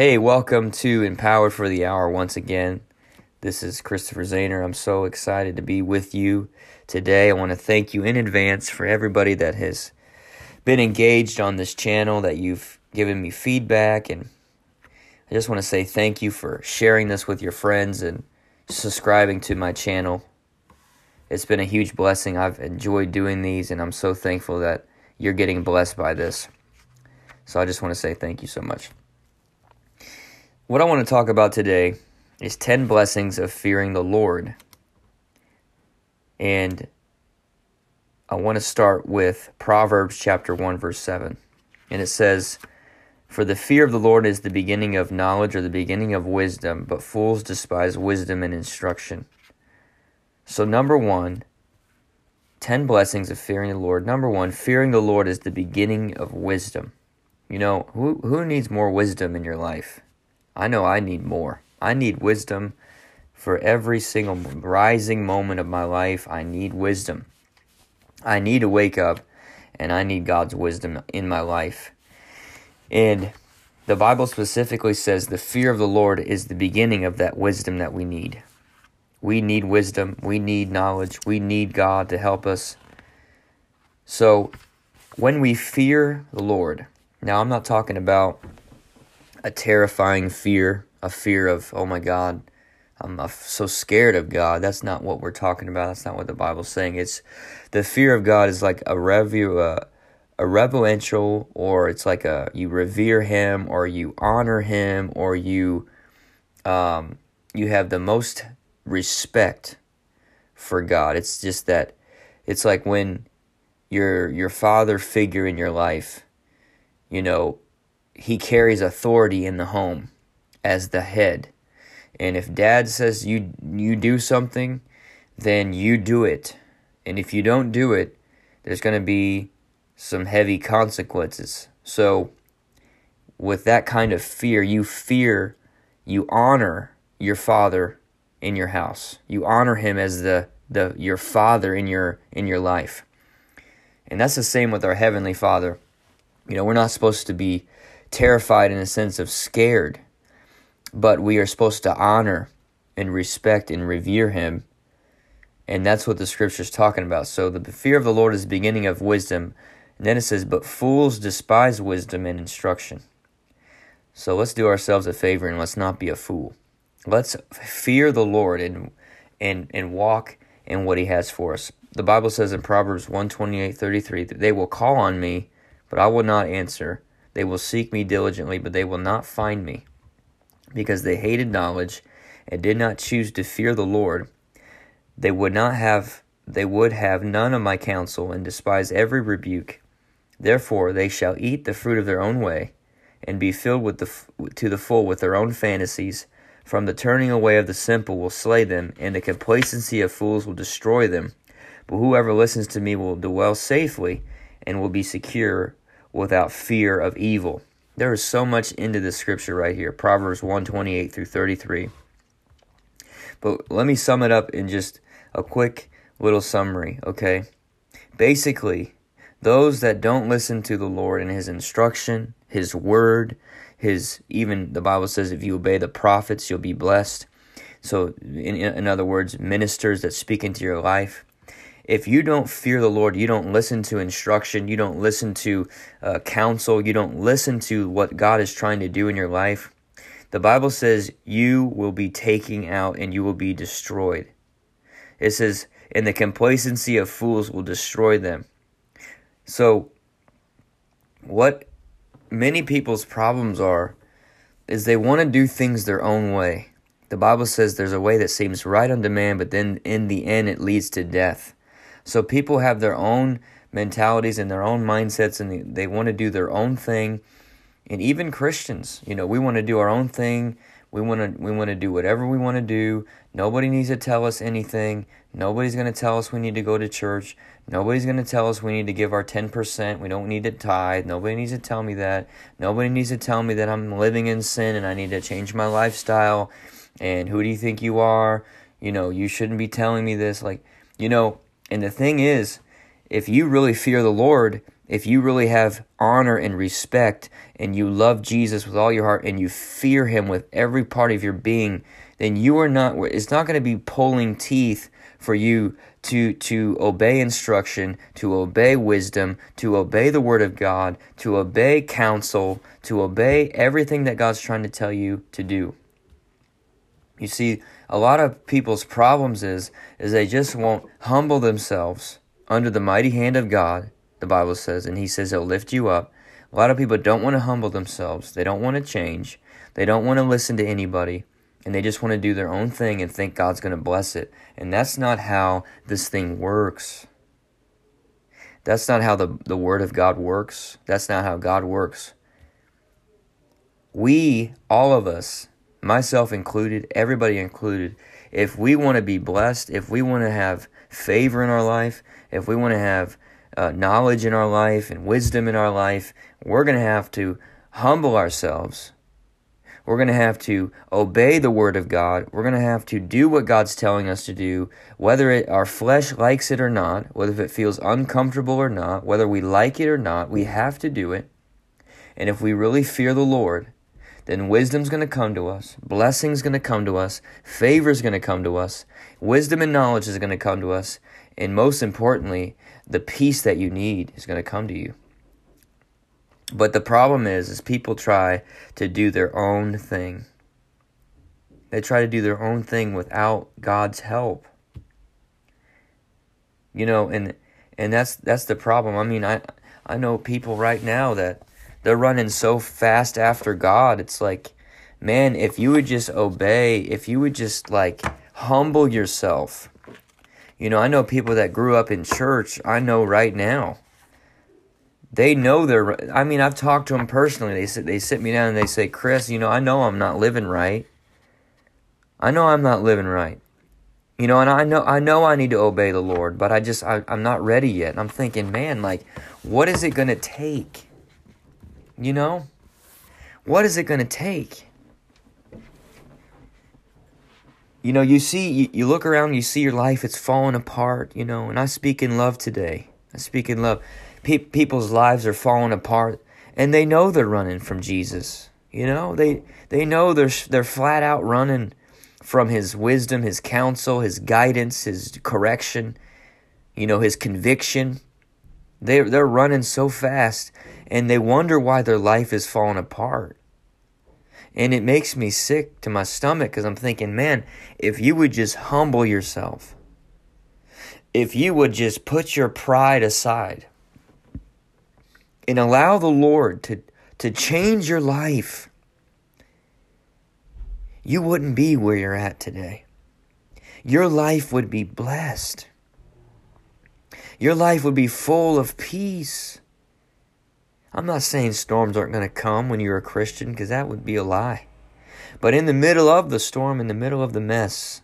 Hey, welcome to Empowered for the Hour once again. This is Christopher Zahner. I'm so excited to be with you today. I want to thank you in advance for everybody that has been engaged on this channel, that you've given me feedback. And I just want to say thank you for sharing this with your friends and subscribing to my channel. It's been a huge blessing. I've enjoyed doing these, and I'm so thankful that you're getting blessed by this. So I just want to say thank you so much. What I want to talk about today is 10 blessings of fearing the Lord. And I want to start with Proverbs chapter 1, verse 7. And it says, "For the fear of the Lord is the beginning of knowledge," or the beginning of wisdom, "but fools despise wisdom and instruction." So number one, 10 blessings of fearing the Lord. Number one, fearing the Lord is the beginning of wisdom. You know, who needs more wisdom in your life? I know I need more. I need wisdom for every single rising moment of my life. I need wisdom. I need to wake up, and I need God's wisdom in my life. And the Bible specifically says the fear of the Lord is the beginning of that wisdom that we need. We need wisdom. We need knowledge. We need God to help us. So when we fear the Lord, now I'm not talking about a terrifying fear, a fear of, oh my God, I'm so scared of God. That's not what we're talking about. That's not what the Bible's saying. It's the fear of God is like a reverential, or it's like you revere Him, or you honor Him, or you have the most respect for God. It's just that it's like when your father figure in your life, you know, he carries authority in the home as the head. And if dad says you do something, then you do it. And if you don't do it, there's going to be some heavy consequences. So with that kind of fear, you honor your father in your house. You honor him as your father in your life. And that's the same with our Heavenly Father. You know, we're not supposed to be terrified in a sense of scared, but we are supposed to honor and respect and revere him, and that's what the scripture is talking about. So the fear of the Lord is the beginning of wisdom, and then it says, "But fools despise wisdom and instruction." So let's do ourselves a favor and let's not be a fool. Let's fear the Lord and walk in what he has for us. The Bible says in Proverbs 1:28-33, that "They will call on me, but I will not answer. They will seek me diligently, but they will not find me, because they hated knowledge and did not choose to fear the Lord. They would have none of my counsel and despise every rebuke. Therefore they shall eat the fruit of their own way and be filled to the full with their own fantasies. From the turning away of the simple will slay them, and the complacency of fools will destroy them. But whoever listens to me will dwell safely and will be secure without fear of evil." There is so much into this scripture right here, Proverbs 1:28-33. But let me sum it up in just a quick little summary, okay? Basically, those that don't listen to the Lord and his instruction, his word, even the Bible says if you obey the prophets, you'll be blessed. So in other words, ministers that speak into your life. If you don't fear the Lord, you don't listen to instruction, you don't listen to counsel, you don't listen to what God is trying to do in your life, the Bible says you will be taken out and you will be destroyed. It says, "And the complacency of fools will destroy them." So what many people's problems are is they want to do things their own way. The Bible says there's a way that seems right unto man, but then in the end it leads to death. So people have their own mentalities and their own mindsets, and they want to do their own thing. And even Christians, you know, we want to do our own thing. We want to do whatever we want to do. Nobody needs to tell us anything. Nobody's going to tell us we need to go to church. Nobody's going to tell us we need to give our 10%. We don't need to tithe. Nobody needs to tell me that. Nobody needs to tell me that I'm living in sin and I need to change my lifestyle. And who do you think you are? You know, you shouldn't be telling me this. Like, you know. And the thing is, if you really fear the Lord If you really have honor and respect and you love Jesus with all your heart and you fear him with every part of your being, then you are not, it's not going to be pulling teeth for you to obey instruction, to obey wisdom, to obey the word of God, to obey counsel, to obey everything that God's trying to tell you to do. You see, a lot of people's problems is they just won't humble themselves under the mighty hand of God, the Bible says, and he says he'll lift you up. A lot of people don't want to humble themselves. They don't want to change. They don't want to listen to anybody. And they just want to do their own thing and think God's going to bless it. And that's not how this thing works. That's not how the Word of God works. That's not how God works. We, all of us, myself included, everybody included, if we want to be blessed, if we want to have favor in our life, if we want to have knowledge in our life and wisdom in our life, we're going to have to humble ourselves. We're going to have to obey the Word of God. We're going to have to do what God's telling us to do, whether our flesh likes it or not, whether it feels uncomfortable or not, whether we like it or not, we have to do it. And if we really fear the Lord, then wisdom's going to come to us, blessing's going to come to us, favor's going to come to us, wisdom and knowledge is going to come to us, and most importantly, the peace that you need is going to come to you. But the problem is people try to do their own thing. They try to do their own thing without God's help. You know, and that's the problem. I mean, I know people right now that they're running so fast after God. It's like, man, if you would just obey, if you would just like humble yourself. You know, I know people that grew up in church. I know right now. They know they're, I mean, I've talked to them personally. They sit me down and they say, Chris, you know I'm not living right. I know I'm not living right. You know, and I know I need to obey the Lord, but I'm not ready yet. And I'm thinking, man, like, what is it going to take? You know? What is it going to take? You know, you see, you look around, you see your life, it's falling apart, you know, and I speak in love today. I speak in love. People's lives are falling apart, and they know they're running from Jesus. You know, they know they're flat out running from his wisdom, his counsel, his guidance, his correction, you know, his conviction. They're running so fast, and they wonder why their life is falling apart. And it makes me sick to my stomach because I'm thinking, man, if you would just humble yourself, if you would just put your pride aside, and allow the Lord to change your life, you wouldn't be where you're at today. Your life would be blessed. Your life would be full of peace. I'm not saying storms aren't going to come when you're a Christian, because that would be a lie. But in the middle of the storm, in the middle of the mess,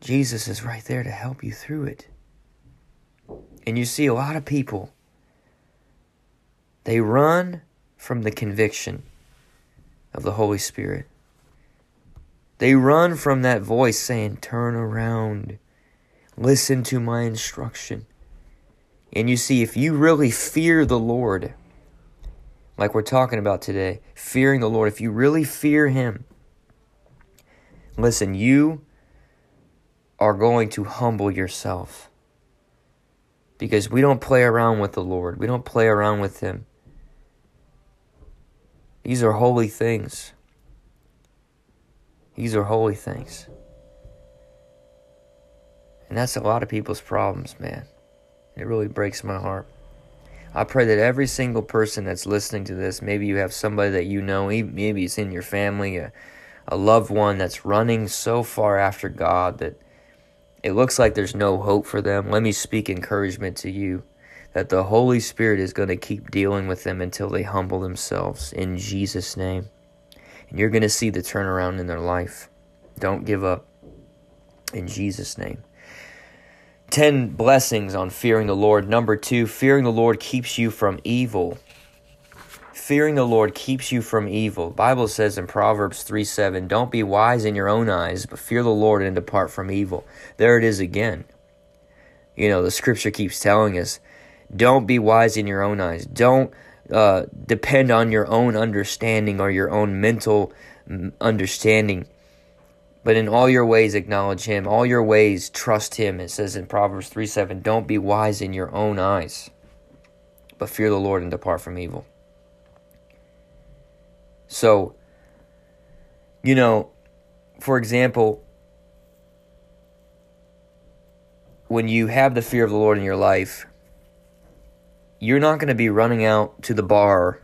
Jesus is right there to help you through it. And you see a lot of people, they run from the conviction of the Holy Spirit. They run from that voice saying, turn around, listen to my instruction. And you see, if you really fear the Lord, like we're talking about today, fearing the Lord, if you really fear him, listen, you are going to humble yourself, because we don't play around with the Lord. We don't play around with him. These are holy things. These are holy things. And that's a lot of people's problems, man. It really breaks my heart. I pray that every single person that's listening to this, maybe you have somebody that you know, maybe it's in your family, a loved one that's running so far after God that it looks like there's no hope for them. Let me speak encouragement to you that the Holy Spirit is going to keep dealing with them until they humble themselves in Jesus' name. And you're going to see the turnaround in their life. Don't give up in Jesus' name. 10 blessings on fearing the Lord. Number 2, fearing the Lord keeps you from evil. Fearing the Lord keeps you from evil. The Bible says in Proverbs 3:7, don't be wise in your own eyes, but fear the Lord and depart from evil. There it is again. You know, the scripture keeps telling us, Don't be wise in your own eyes. Don't depend on your own understanding or your own mental understanding. But in all your ways acknowledge Him. All your ways trust Him. It says in Proverbs 3:7, don't be wise in your own eyes, but fear the Lord and depart from evil. So, you know, for example, when you have the fear of the Lord in your life, you're not going to be running out to the bar,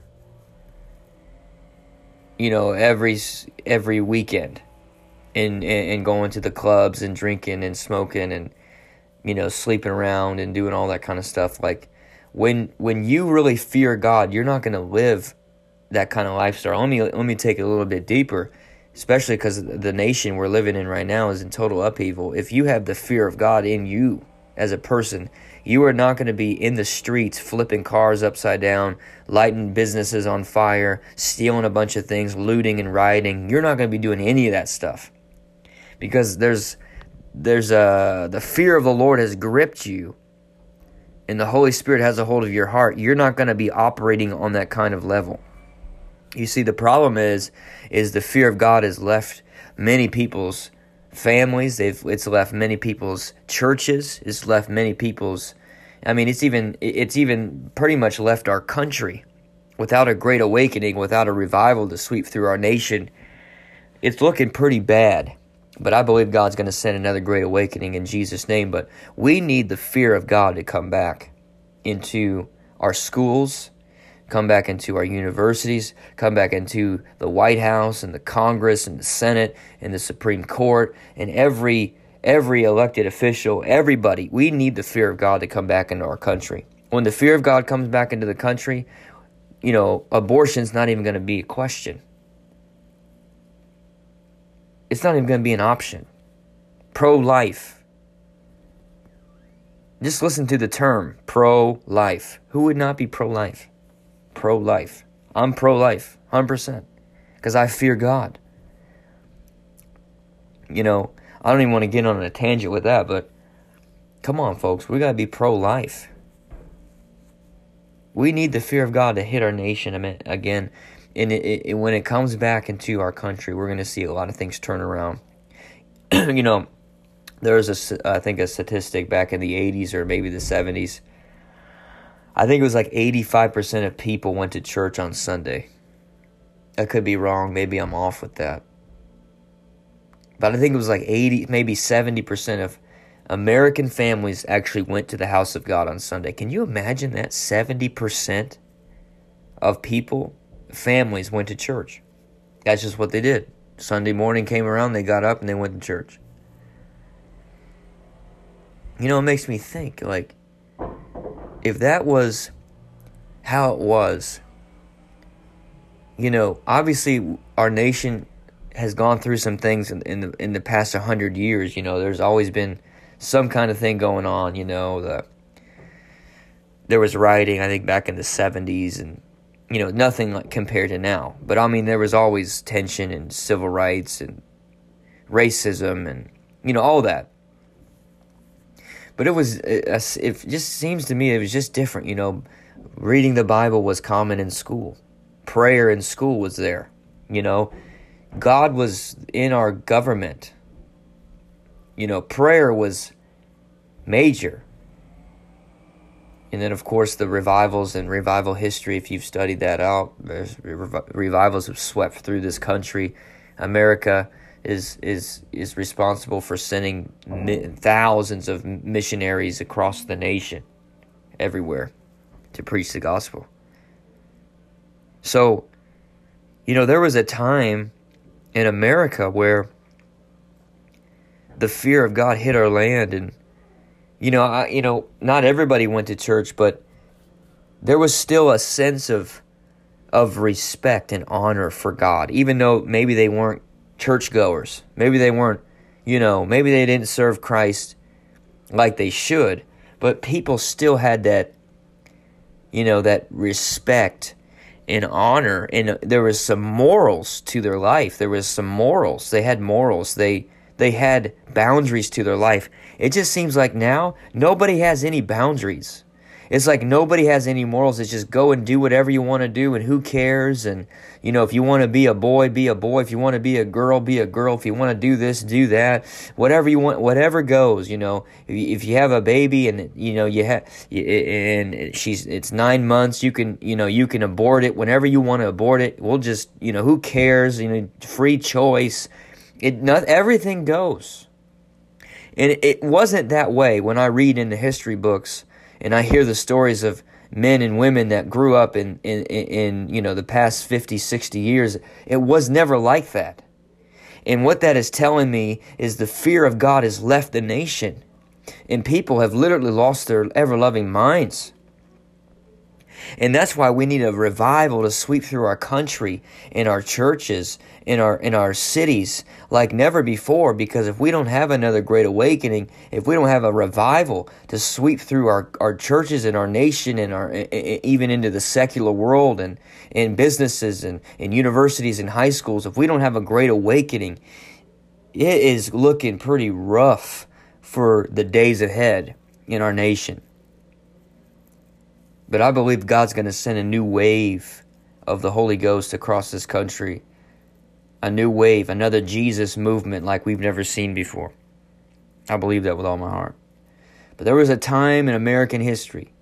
you know, every weekend and going to the clubs and drinking and smoking and, you know, sleeping around and doing all that kind of stuff. Like, when you really fear God, you're not going to live that kind of lifestyle. Let me take it a little bit deeper, especially because the nation we're living in right now is in total upheaval. If you have the fear of God in you as a person, you are not going to be in the streets flipping cars upside down, lighting businesses on fire, stealing a bunch of things, looting and rioting. You're not going to be doing any of that stuff because there's the fear of the Lord has gripped you, and the Holy Spirit has a hold of your heart. You're not going to be operating on that kind of level. You see, the problem is the fear of God has left many people's families. It's left many people's churches. It's left many people's, I mean, it's even pretty much left our country without a great awakening, without a revival to sweep through our nation. It's looking pretty bad, but I believe God's going to send another great awakening in Jesus' name. But we need the fear of God to come back into our schools, come back into our universities, come back into the White House and the Congress and the Senate and the Supreme Court and every elected official, everybody. We need the fear of God to come back into our country. When the fear of God comes back into the country, you know, abortion's not even going to be a question. It's not even going to be an option. Pro-life. Just listen to the term, pro-life. Who would not be pro-life? Pro-life. I'm pro-life, 100%, because I fear God. You know, I don't even want to get on a tangent with that, but come on, folks, we got to be pro-life. We need the fear of God to hit our nation again, and when it comes back into our country, we're going to see a lot of things turn around. You know, there was I think a statistic back in the 80s or maybe the 70s. I think it was like 85% of people went to church on Sunday. I could be wrong. Maybe I'm off with that. But I think it was like 80, maybe 70% of American families actually went to the house of God on Sunday. Can you imagine that? 70% of people, families, went to church. That's just what they did. Sunday morning came around, they got up, and they went to church. You know, it makes me think, like, if that was how it was, you know, obviously our nation has gone through some things in the past 100 years. You know, there's always been some kind of thing going on. You know, there was rioting, I think, back in the 70s, and, you know, nothing like compared to now. But I mean, there was always tension and civil rights and racism and, you know, all that. But it just seems to me it was just different, you know. Reading the Bible was common in school. Prayer in school was there, you know. God was in our government. You know, prayer was major. And then, of course, the revivals and revival history, if you've studied that out, revivals have swept through this country. America is responsible for sending thousands of missionaries across the nation, everywhere, to preach the gospel. So, you know, there was a time in America where the fear of God hit our land, and, you know, not everybody went to church, but there was still a sense of respect and honor for God, even though maybe they weren't churchgoers. Maybe they weren't, you know, maybe they didn't serve Christ like they should, but people still had that, you know, that respect and honor, and there was some morals to their life. There was some morals. They had morals. They had boundaries to their life. It just seems like now nobody has any boundaries. It's like nobody has any morals. It's just go and do whatever you want to do, and who cares? And, you know, if you want to be a boy, be a boy. If you want to be a girl, be a girl. If you want to do this, do that. Whatever you want, whatever goes, you know. If you have a baby and, you know, it's 9 months, you can abort it whenever you want to abort it. We'll just, you know, who cares? You know, free choice. Everything goes. And it wasn't that way when I read in the history books and I hear the stories of men and women that grew up in the past 50, 60 years. It was never like that. And what that is telling me is the fear of God has left the nation. And people have literally lost their ever-loving minds. And that's why we need a revival to sweep through our country, in our churches, in our cities like never before. Because if we don't have another great awakening, if we don't have a revival to sweep through our churches and our nation and our even into the secular world and businesses and universities and high schools, if we don't have a great awakening, it is looking pretty rough for the days ahead in our nation. But I believe God's going to send a new wave of the Holy Ghost across this country. A new wave, another Jesus movement like we've never seen before. I believe that with all my heart. But there was a time in American history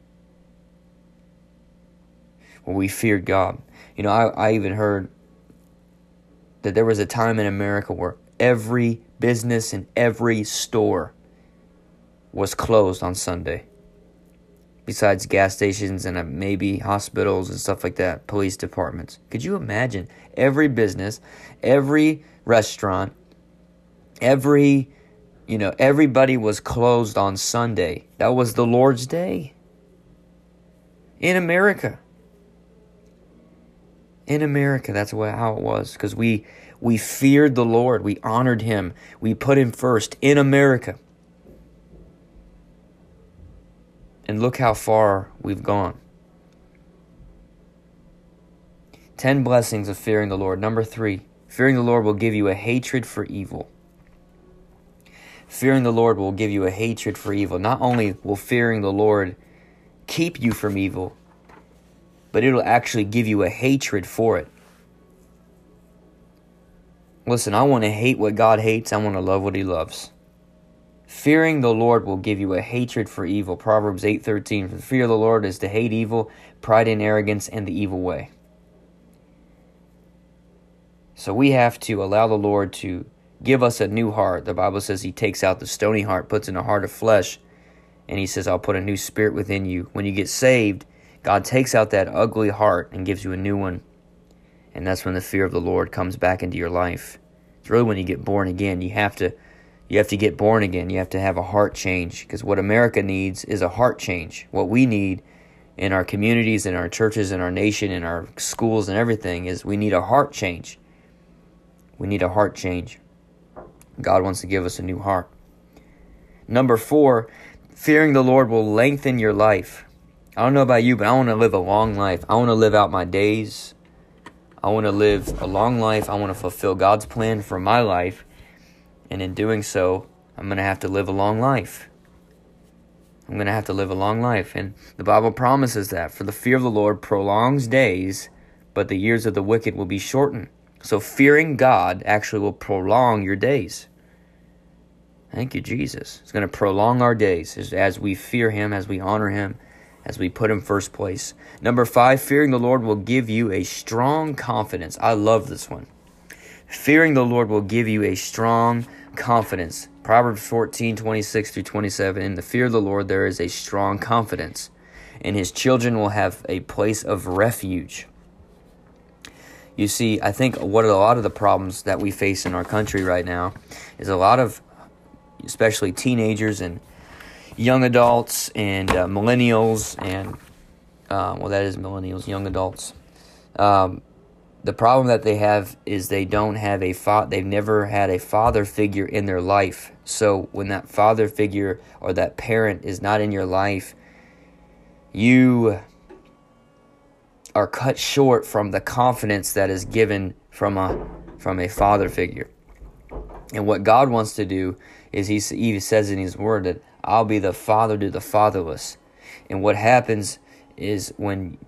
where we feared God. You know, I even heard that there was a time in America where every business and every store was closed on Sunday. Besides gas stations and maybe hospitals and stuff like that, police departments. Could you imagine? Every business, every restaurant, everybody was closed on Sunday. That was the Lord's Day in America. In America, that's how it was, because we feared the Lord, we honored Him, we put Him first in America. And look how far we've gone. 10 blessings of fearing the Lord. Number 3, fearing the Lord will give you a hatred for evil. Fearing the Lord will give you a hatred for evil. Not only will fearing the Lord keep you from evil, but it'll actually give you a hatred for it. Listen, I want to hate what God hates. I want to love what He loves. Fearing the Lord will give you a hatred for evil. Proverbs 8:13. For the fear of the Lord is to hate evil, pride and arrogance, and the evil way. So we have to allow the Lord to give us a new heart. The Bible says He takes out the stony heart, puts in a heart of flesh, and He says, I'll put a new spirit within you. When you get saved, God takes out that ugly heart and gives you a new one. And that's when the fear of the Lord comes back into your life. It's really when you get born again. You have to get born again. You have to have a heart change, because what America needs is a heart change. What we need in our communities, in our churches, in our nation, in our schools and everything is we need a heart change. We need a heart change. God wants to give us a new heart. Number 4, fearing the Lord will lengthen your life. I don't know about you, but I want to live a long life. I want to live out my days. I want to live a long life. I want to fulfill God's plan for my life. And in doing so, I'm going to have to live a long life. I'm going to have to live a long life. And the Bible promises that. For the fear of the Lord prolongs days, but the years of the wicked will be shortened. So fearing God actually will prolong your days. Thank you, Jesus. It's going to prolong our days as we fear Him, as we honor Him, as we put Him first place. Number 5, fearing the Lord will give you a strong confidence. I love this one. Fearing the Lord will give you a strong confidence. Proverbs 14:26-27. In the fear of the Lord there is a strong confidence, and His children will have a place of refuge. You see, I think what a lot of the problems that we face in our country right now is a lot of, especially teenagers and young adults and millennials and, that is millennials, young adults. The problem that they have is they don't have they've never had a father figure in their life. So when that father figure or that parent is not in your life, you are cut short from the confidence that is given from a father figure. And what God wants to do is He says in His word that I'll be the father to the fatherless. And what happens is when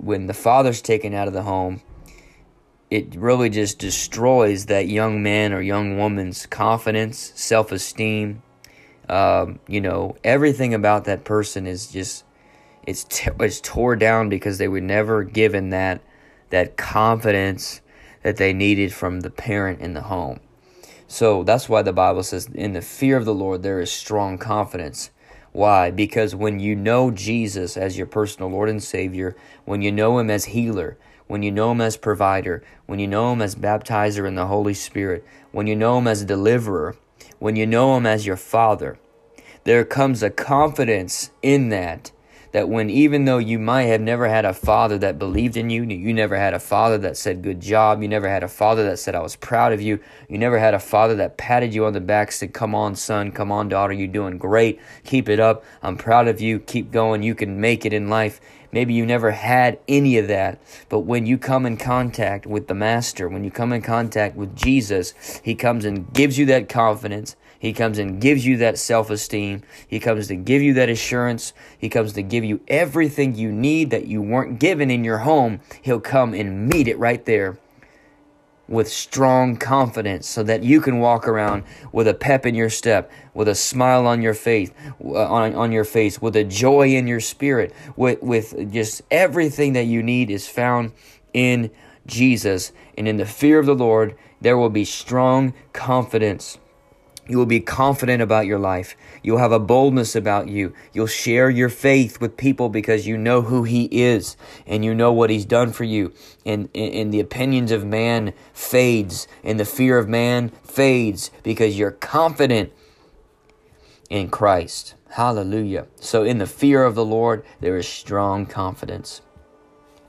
the father's taken out of the home, it really just destroys that young man or young woman's confidence, self-esteem. Everything about that person is just, it's tore down, because they were never given that confidence that they needed from the parent in the home. So that's why the Bible says, in the fear of the Lord, there is strong confidence. Why? Because when you know Jesus as your personal Lord and Savior, when you know Him as healer, when you know Him as provider, when you know Him as baptizer in the Holy Spirit, when you know Him as deliverer, when you know Him as your Father, there comes a confidence in that when, even though you might have never had a father that believed in you, you never had a father that said, good job, you never had a father that said, I was proud of you, you never had a father that patted you on the back, said, come on, son, come on, daughter, you're doing great, keep it up, I'm proud of you, keep going, you can make it in life. Maybe you never had any of that, but when you come in contact with the Master, when you come in contact with Jesus, He comes and gives you that confidence. He comes and gives you that self-esteem. He comes to give you that assurance. He comes to give you everything you need that you weren't given in your home. He'll come and meet it right there with strong confidence, so that you can walk around with a pep in your step, with a smile on your face, with a joy in your spirit, with just everything that you need is found in Jesus. And in the fear of the Lord, there will be strong confidence. You will be confident about your life. You'll have a boldness about you. You'll share your faith with people because you know who He is and you know what He's done for you. And the opinions of man fades, and the fear of man fades, because you're confident in Christ. Hallelujah. So in the fear of the Lord, there is strong confidence.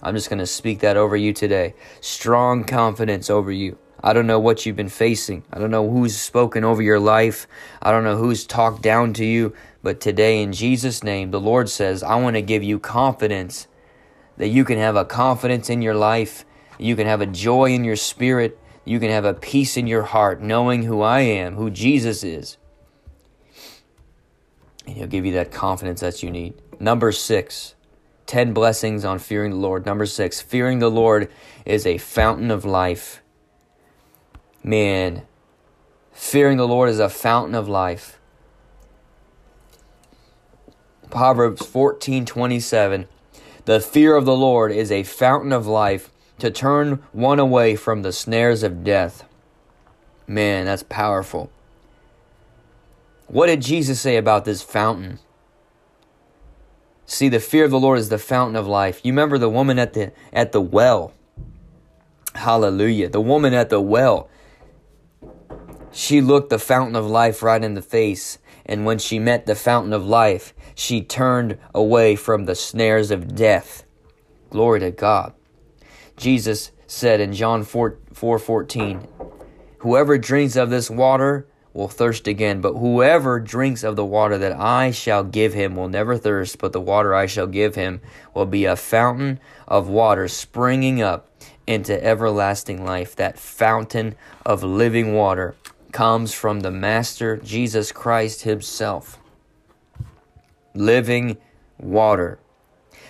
I'm just going to speak that over you today. Strong confidence over you. I don't know what you've been facing. I don't know who's spoken over your life. I don't know who's talked down to you. But today, in Jesus' name, the Lord says, I want to give you confidence, that you can have a confidence in your life. You can have a joy in your spirit. You can have a peace in your heart, knowing who I am, who Jesus is. And He'll give you that confidence that you need. Number 6, 10 blessings on fearing the Lord. Number 6, fearing the Lord is a fountain of life. Man, fearing the Lord is a fountain of life. Proverbs 14:27, the fear of the Lord is a fountain of life, to turn one away from the snares of death. Man, that's powerful. What did Jesus say about this fountain? See, the fear of the Lord is the fountain of life. You remember the woman at the well. Hallelujah. The woman at the well. She looked the fountain of life right in the face, and when she met the fountain of life, she turned away from the snares of death. Glory to God. Jesus said in John 4:14, whoever drinks of this water will thirst again, but whoever drinks of the water that I shall give him will never thirst, but the water I shall give him will be a fountain of water springing up into everlasting life. That fountain of living water comes from the Master, Jesus Christ Himself. Living water.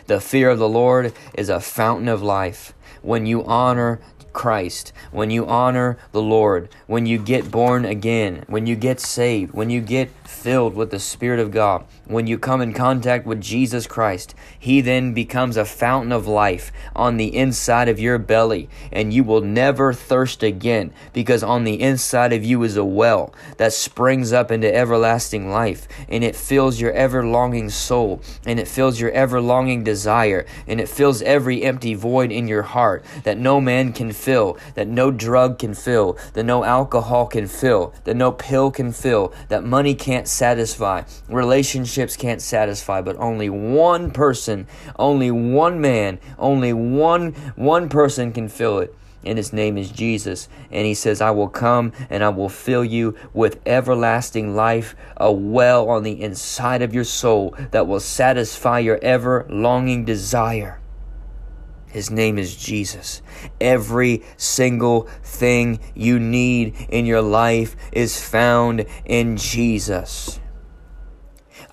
The fear of the Lord is a fountain of life. When you honor Christ, when you honor the Lord, when you get born again, when you get saved, when you get filled with the Spirit of God, when you come in contact with Jesus Christ, He then becomes a fountain of life on the inside of your belly, and you will never thirst again, because on the inside of you is a well that springs up into everlasting life, and it fills your ever-longing soul, and it fills your ever-longing desire, and it fills every empty void in your heart that no man can fill, that no drug can fill, that no alcohol can fill, that no pill can fill, that money can't satisfy, relationships can't satisfy, but only one person, only one man, only one person can fill it, and His name is Jesus. And He says, I will come and I will fill you with everlasting life, a well on the inside of your soul that will satisfy your ever-longing desire. His name is Jesus. Every single thing you need in your life is found in Jesus.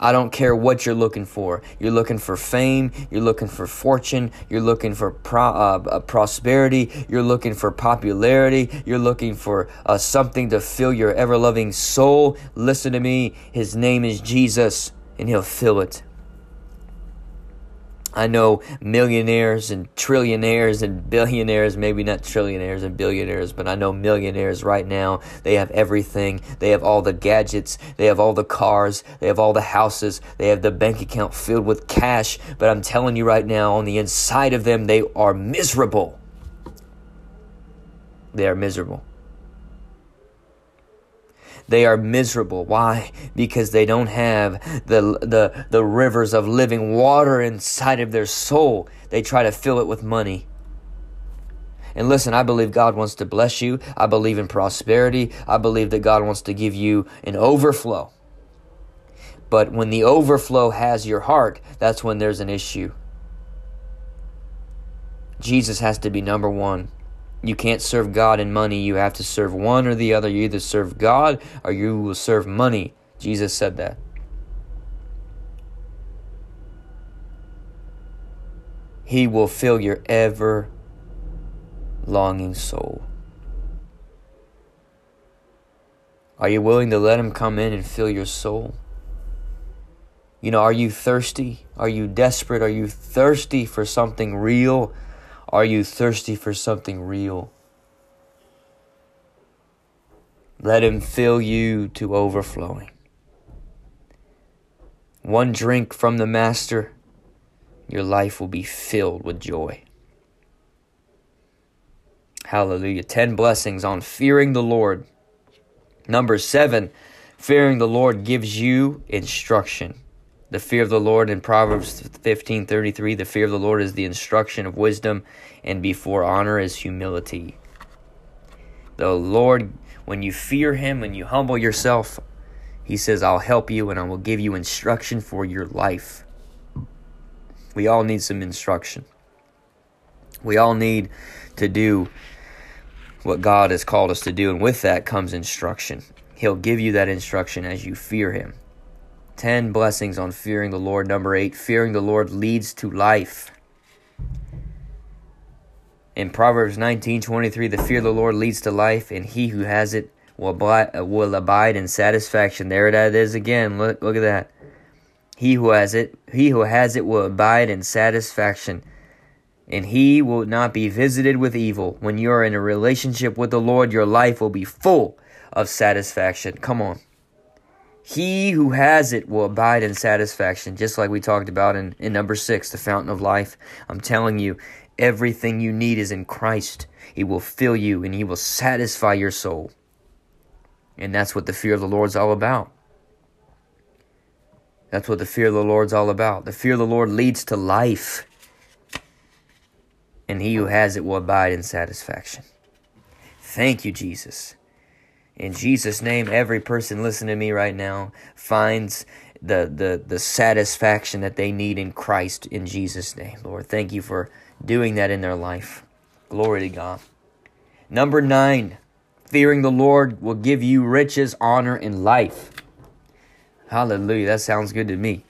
I don't care what you're looking for. You're looking for fame. You're looking for fortune. You're looking for prosperity. You're looking for popularity. You're looking for something to fill your ever-loving soul. Listen to me. His name is Jesus, and he'll fill it. I know millionaires and trillionaires and billionaires, maybe not trillionaires and billionaires, but I know millionaires right now. They have everything. They have all the gadgets. They have all the cars. They have all the houses. They have the bank account filled with cash. But I'm telling you right now, on the inside of them, they are miserable. They are miserable. They are miserable. Why? Because they don't have the rivers of living water inside of their soul. They try to fill it with money. And listen, I believe God wants to bless you. I believe in prosperity. I believe that God wants to give you an overflow. But when the overflow has your heart, that's when there's an issue. Jesus has to be number one. You can't serve God and money. You have to serve one or the other. You either serve God or you will serve money. Jesus said that. He will fill your ever longing soul. Are you willing to let him come in and fill your soul? You know, are you thirsty? Are you desperate? Are you thirsty for something real? Are you thirsty for something real? Let him fill you to overflowing. One drink from the Master, your life will be filled with joy. Hallelujah. 10 blessings on fearing the Lord. Number 7, fearing the Lord gives you instruction. The fear of the Lord in Proverbs 15:33, the fear of the Lord is the instruction of wisdom, and before honor is humility. The Lord, when you fear him, when you humble yourself, he says, I'll help you and I will give you instruction for your life. We all need some instruction. We all need to do what God has called us to do, and with that comes instruction. He'll give you that instruction as you fear him. 10 blessings on fearing the Lord. Number 8, fearing the Lord leads to life. In Proverbs 19:23, the fear of the Lord leads to life, and he who has it will abide in satisfaction. There it is again. Look at that. He who has it will abide in satisfaction, and he will not be visited with evil. When you are in a relationship with the Lord, your life will be full of satisfaction. Come on. He who has it will abide in satisfaction, just like we talked about in number 6, the fountain of life. I'm telling you, everything you need is in Christ. He will fill you and he will satisfy your soul. And that's what the fear of the Lord's all about. That's what the fear of the Lord's all about. The fear of the Lord leads to life. And he who has it will abide in satisfaction. Thank you, Jesus. In Jesus' name, every person listening to me right now finds the satisfaction that they need in Christ, in Jesus' name. Lord, thank you for doing that in their life. Glory to God. Number 9, fearing the Lord will give you riches, honor, and life. Hallelujah. That sounds good to me.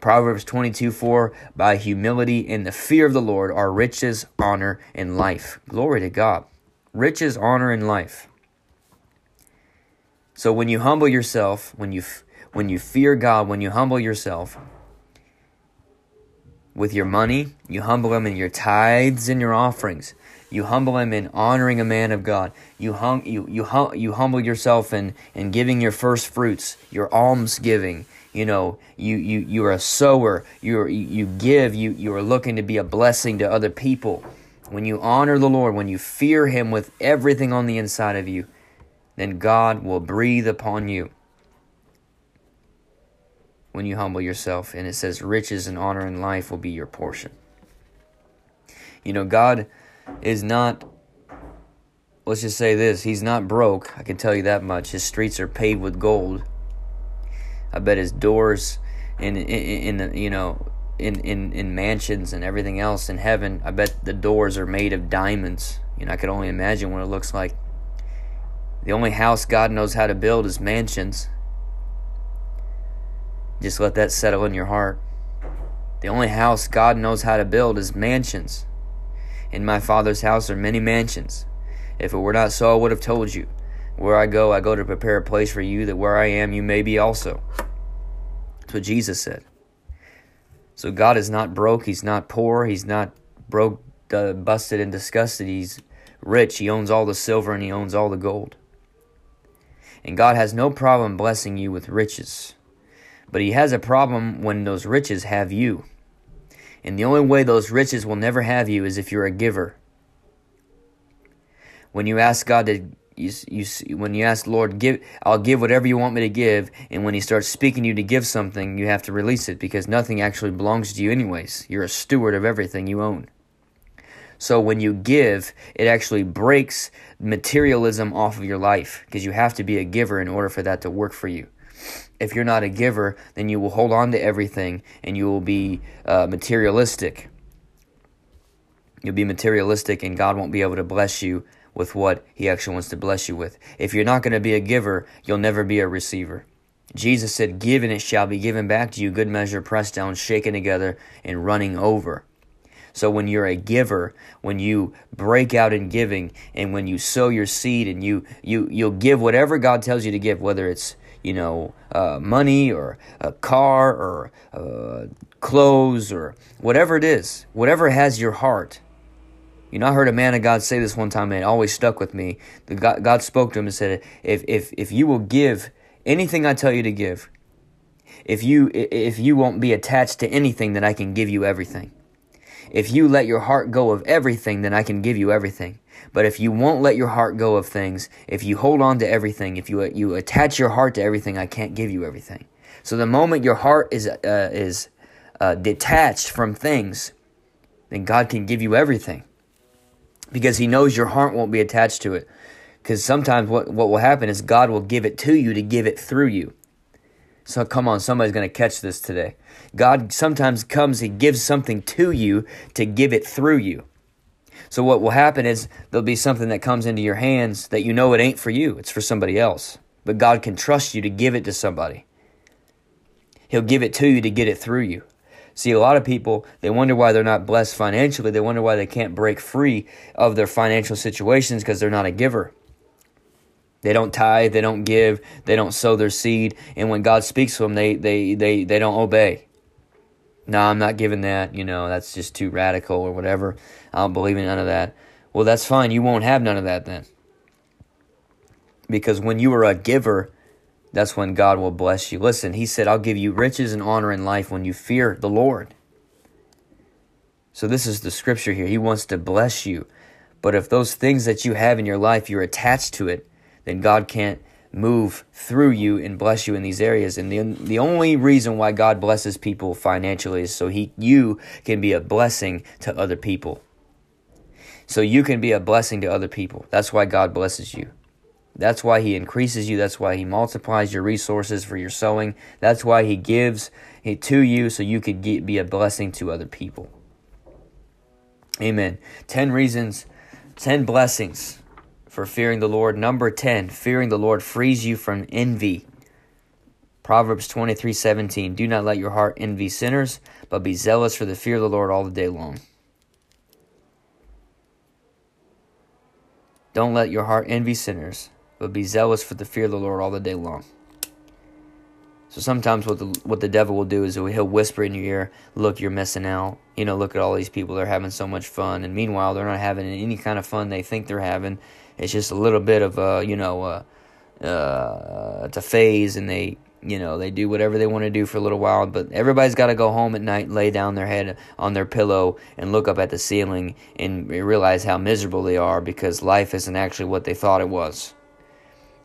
Proverbs 22:4, by humility and the fear of the Lord are riches, honor, and life. Glory to God. Riches, honor, and life. So when you humble yourself, when you fear God, when you humble yourself with your money, you humble him in your tithes and your offerings. You humble him in honoring a man of God. You humble yourself in giving your first fruits, your alms giving. You know, you are a sower. You give. You are looking to be a blessing to other people. When you honor the Lord, when you fear him with everything on the inside of you, then God will breathe upon you when you humble yourself. And it says riches and honor and life will be your portion. You know, God is not, let's just say this, he's not broke. I can tell you that much. His streets are paved with gold. I bet his doors in mansions and everything else in heaven, I bet the doors are made of diamonds. You know, I could only imagine what it looks like. The only house God knows how to build is mansions. Just let that settle in your heart. The only house God knows how to build is mansions. In my Father's house are many mansions. If it were not so, I would have told you. Where I go to prepare a place for you, that where I am, you may be also. That's what Jesus said. So God is not broke. He's not poor. He's not broke, busted, and disgusted. He's rich. He owns all the silver and he owns all the gold. And God has no problem blessing you with riches. But he has a problem when those riches have you. And the only way those riches will never have you is if you're a giver. When you ask God to, when you ask Lord, give, I'll give whatever you want me to give. And when he starts speaking to you to give something, you have to release it because nothing actually belongs to you anyways. You're a steward of everything you own. So when you give, it actually breaks materialism off of your life because you have to be a giver in order for that to work for you. If you're not a giver, then you will hold on to everything and you will be materialistic. You'll be materialistic and God won't be able to bless you with what he actually wants to bless you with. If you're not going to be a giver, you'll never be a receiver. Jesus said, "Give and it shall be given back to you, good measure, pressed down, shaken together, and running over." So when you're a giver, when you break out in giving and when you sow your seed and you'll give whatever God tells you to give, whether it's money or a car or clothes or whatever it is, whatever has your heart. I heard a man of God say this one time and it always stuck with me. God spoke to him and said, if you will give anything I tell you to give, if you won't be attached to anything, then I can give you everything. If you let your heart go of everything, then I can give you everything. But if you won't let your heart go of things, if you hold on to everything, if you attach your heart to everything, I can't give you everything. So the moment your heart is detached from things, then God can give you everything because he knows your heart won't be attached to it. Because sometimes what will happen is God will give it to you to give it through you. So come on, somebody's going to catch this today. God sometimes comes, he gives something to you to give it through you. So what will happen is there'll be something that comes into your hands that it ain't for you. It's for somebody else. But God can trust you to give it to somebody. He'll give it to you to get it through you. See, a lot of people, they wonder why they're not blessed financially. They wonder why they can't break free of their financial situations because they're not a giver. They don't tithe, they don't give, they don't sow their seed, and when God speaks to them, they don't obey. No, I'm not giving that, that's just too radical or whatever. I don't believe in none of that. Well, that's fine, you won't have none of that then. Because when you are a giver, that's when God will bless you. Listen, he said, I'll give you riches and honor in life when you fear the Lord. So this is the scripture here. He wants to bless you. But if those things that you have in your life, you're attached to it, then God can't move through you and bless you in these areas. And the only reason why God blesses people financially is so you can be a blessing to other people. So you can be a blessing to other people. That's why God blesses you. That's why he increases you. That's why he multiplies your resources for your sowing. That's why he gives it to you so you could be a blessing to other people. Amen. 10 reasons, 10 blessings for fearing the Lord. Number 10, fearing the Lord frees you from envy. Proverbs 23:17, do not let your heart envy sinners, but be zealous for the fear of the Lord all the day long. Don't let your heart envy sinners, but be zealous for the fear of the Lord all the day long. So sometimes what the devil will do is he'll whisper in your ear, look, you're missing out. Look at all these people. They're having so much fun. And meanwhile, they're not having any kind of fun they think they're having. It's just a little bit of it's a phase, and they do whatever they want to do for a little while. But everybody's got to go home at night, lay down their head on their pillow, and look up at the ceiling and realize how miserable they are because life isn't actually what they thought it was.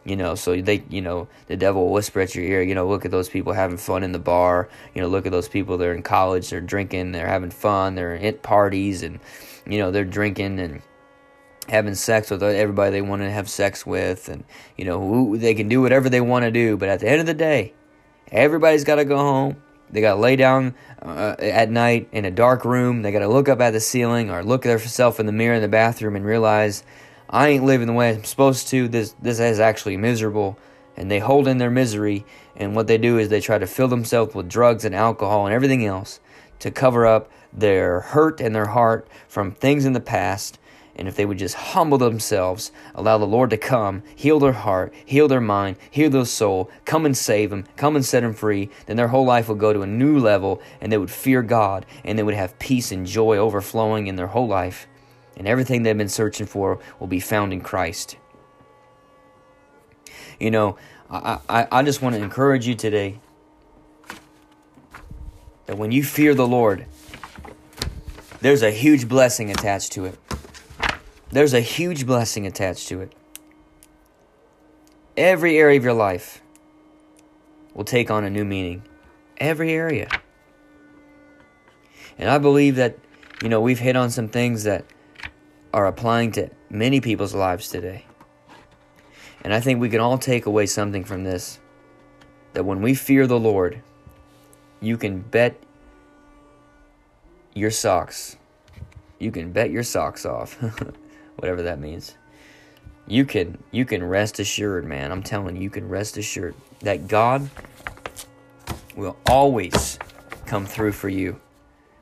So the devil will whisper at your ear, look at those people having fun in the bar. Look at those people. They're in college. They're drinking. They're having fun. They're at parties, and they're drinking and having sex with everybody they want to have sex with, and they can do whatever they want to do. But at the end of the day, everybody's got to go home. They got to lay down at night in a dark room. They got to look up at the ceiling or look at themselves in the mirror in the bathroom and realize, I ain't living the way I'm supposed to. This is actually miserable. and they hold in their misery, and what they do is they try to fill themselves with drugs and alcohol and everything else to cover up their hurt and their heart from things in the past. And if they would just humble themselves, allow the Lord to come, heal their heart, heal their mind, heal their soul, come and save them, come and set them free, then their whole life would go to a new level, and they would fear God, and they would have peace and joy overflowing in their whole life. And everything they've been searching for will be found in Christ. You know, I just want to encourage you today that when you fear the Lord, there's a huge blessing attached to it. There's a huge blessing attached to it. Every area of your life will take on a new meaning. Every area. And I believe that, you know, we've hit on some things that are applying to many people's lives today. And I think we can all take away something from this. That when we fear the Lord, you can bet your socks. You can bet your socks off. Whatever that means. You can rest assured, man. I'm telling you, you can rest assured that God will always come through for you.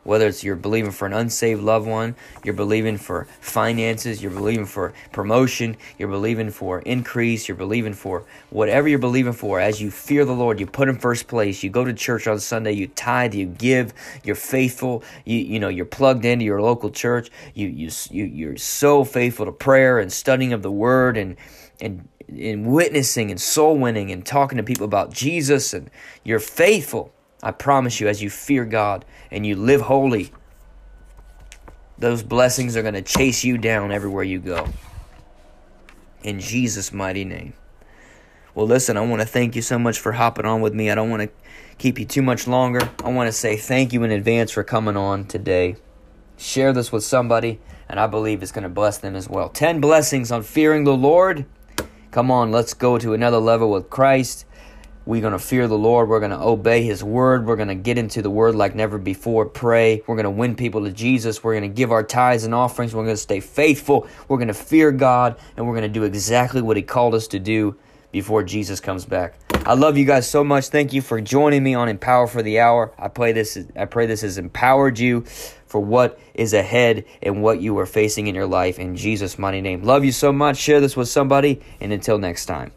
Whether it's you're believing for an unsaved loved one, you're believing for finances, you're believing for promotion, you're believing for increase, you're believing for whatever you're believing for. As you fear the Lord, you put Him first place, you go to church on Sunday, you tithe, you give, you're faithful, you know, you're plugged into your local church, you're so faithful to prayer and studying of the Word and witnessing and soul winning and talking to people about Jesus, and you're faithful. I promise you, as you fear God and you live holy, those blessings are going to chase you down everywhere you go. In Jesus' mighty name. Well, listen, I want to thank you so much for hopping on with me. I don't want to keep you too much longer. I want to say thank you in advance for coming on today. Share this with somebody, and I believe it's going to bless them as well. 10 blessings on fearing the Lord. Come on, let's go to another level with Christ. We're going to fear the Lord. We're going to obey His Word. We're going to get into the Word like never before. Pray. We're going to win people to Jesus. We're going to give our tithes and offerings. We're going to stay faithful. We're going to fear God. And we're going to do exactly what He called us to do before Jesus comes back. I love you guys so much. Thank you for joining me on Empower for the Hour. I pray this has empowered you for what is ahead and what you are facing in your life. In Jesus' mighty name. Love you so much. Share this with somebody. And until next time.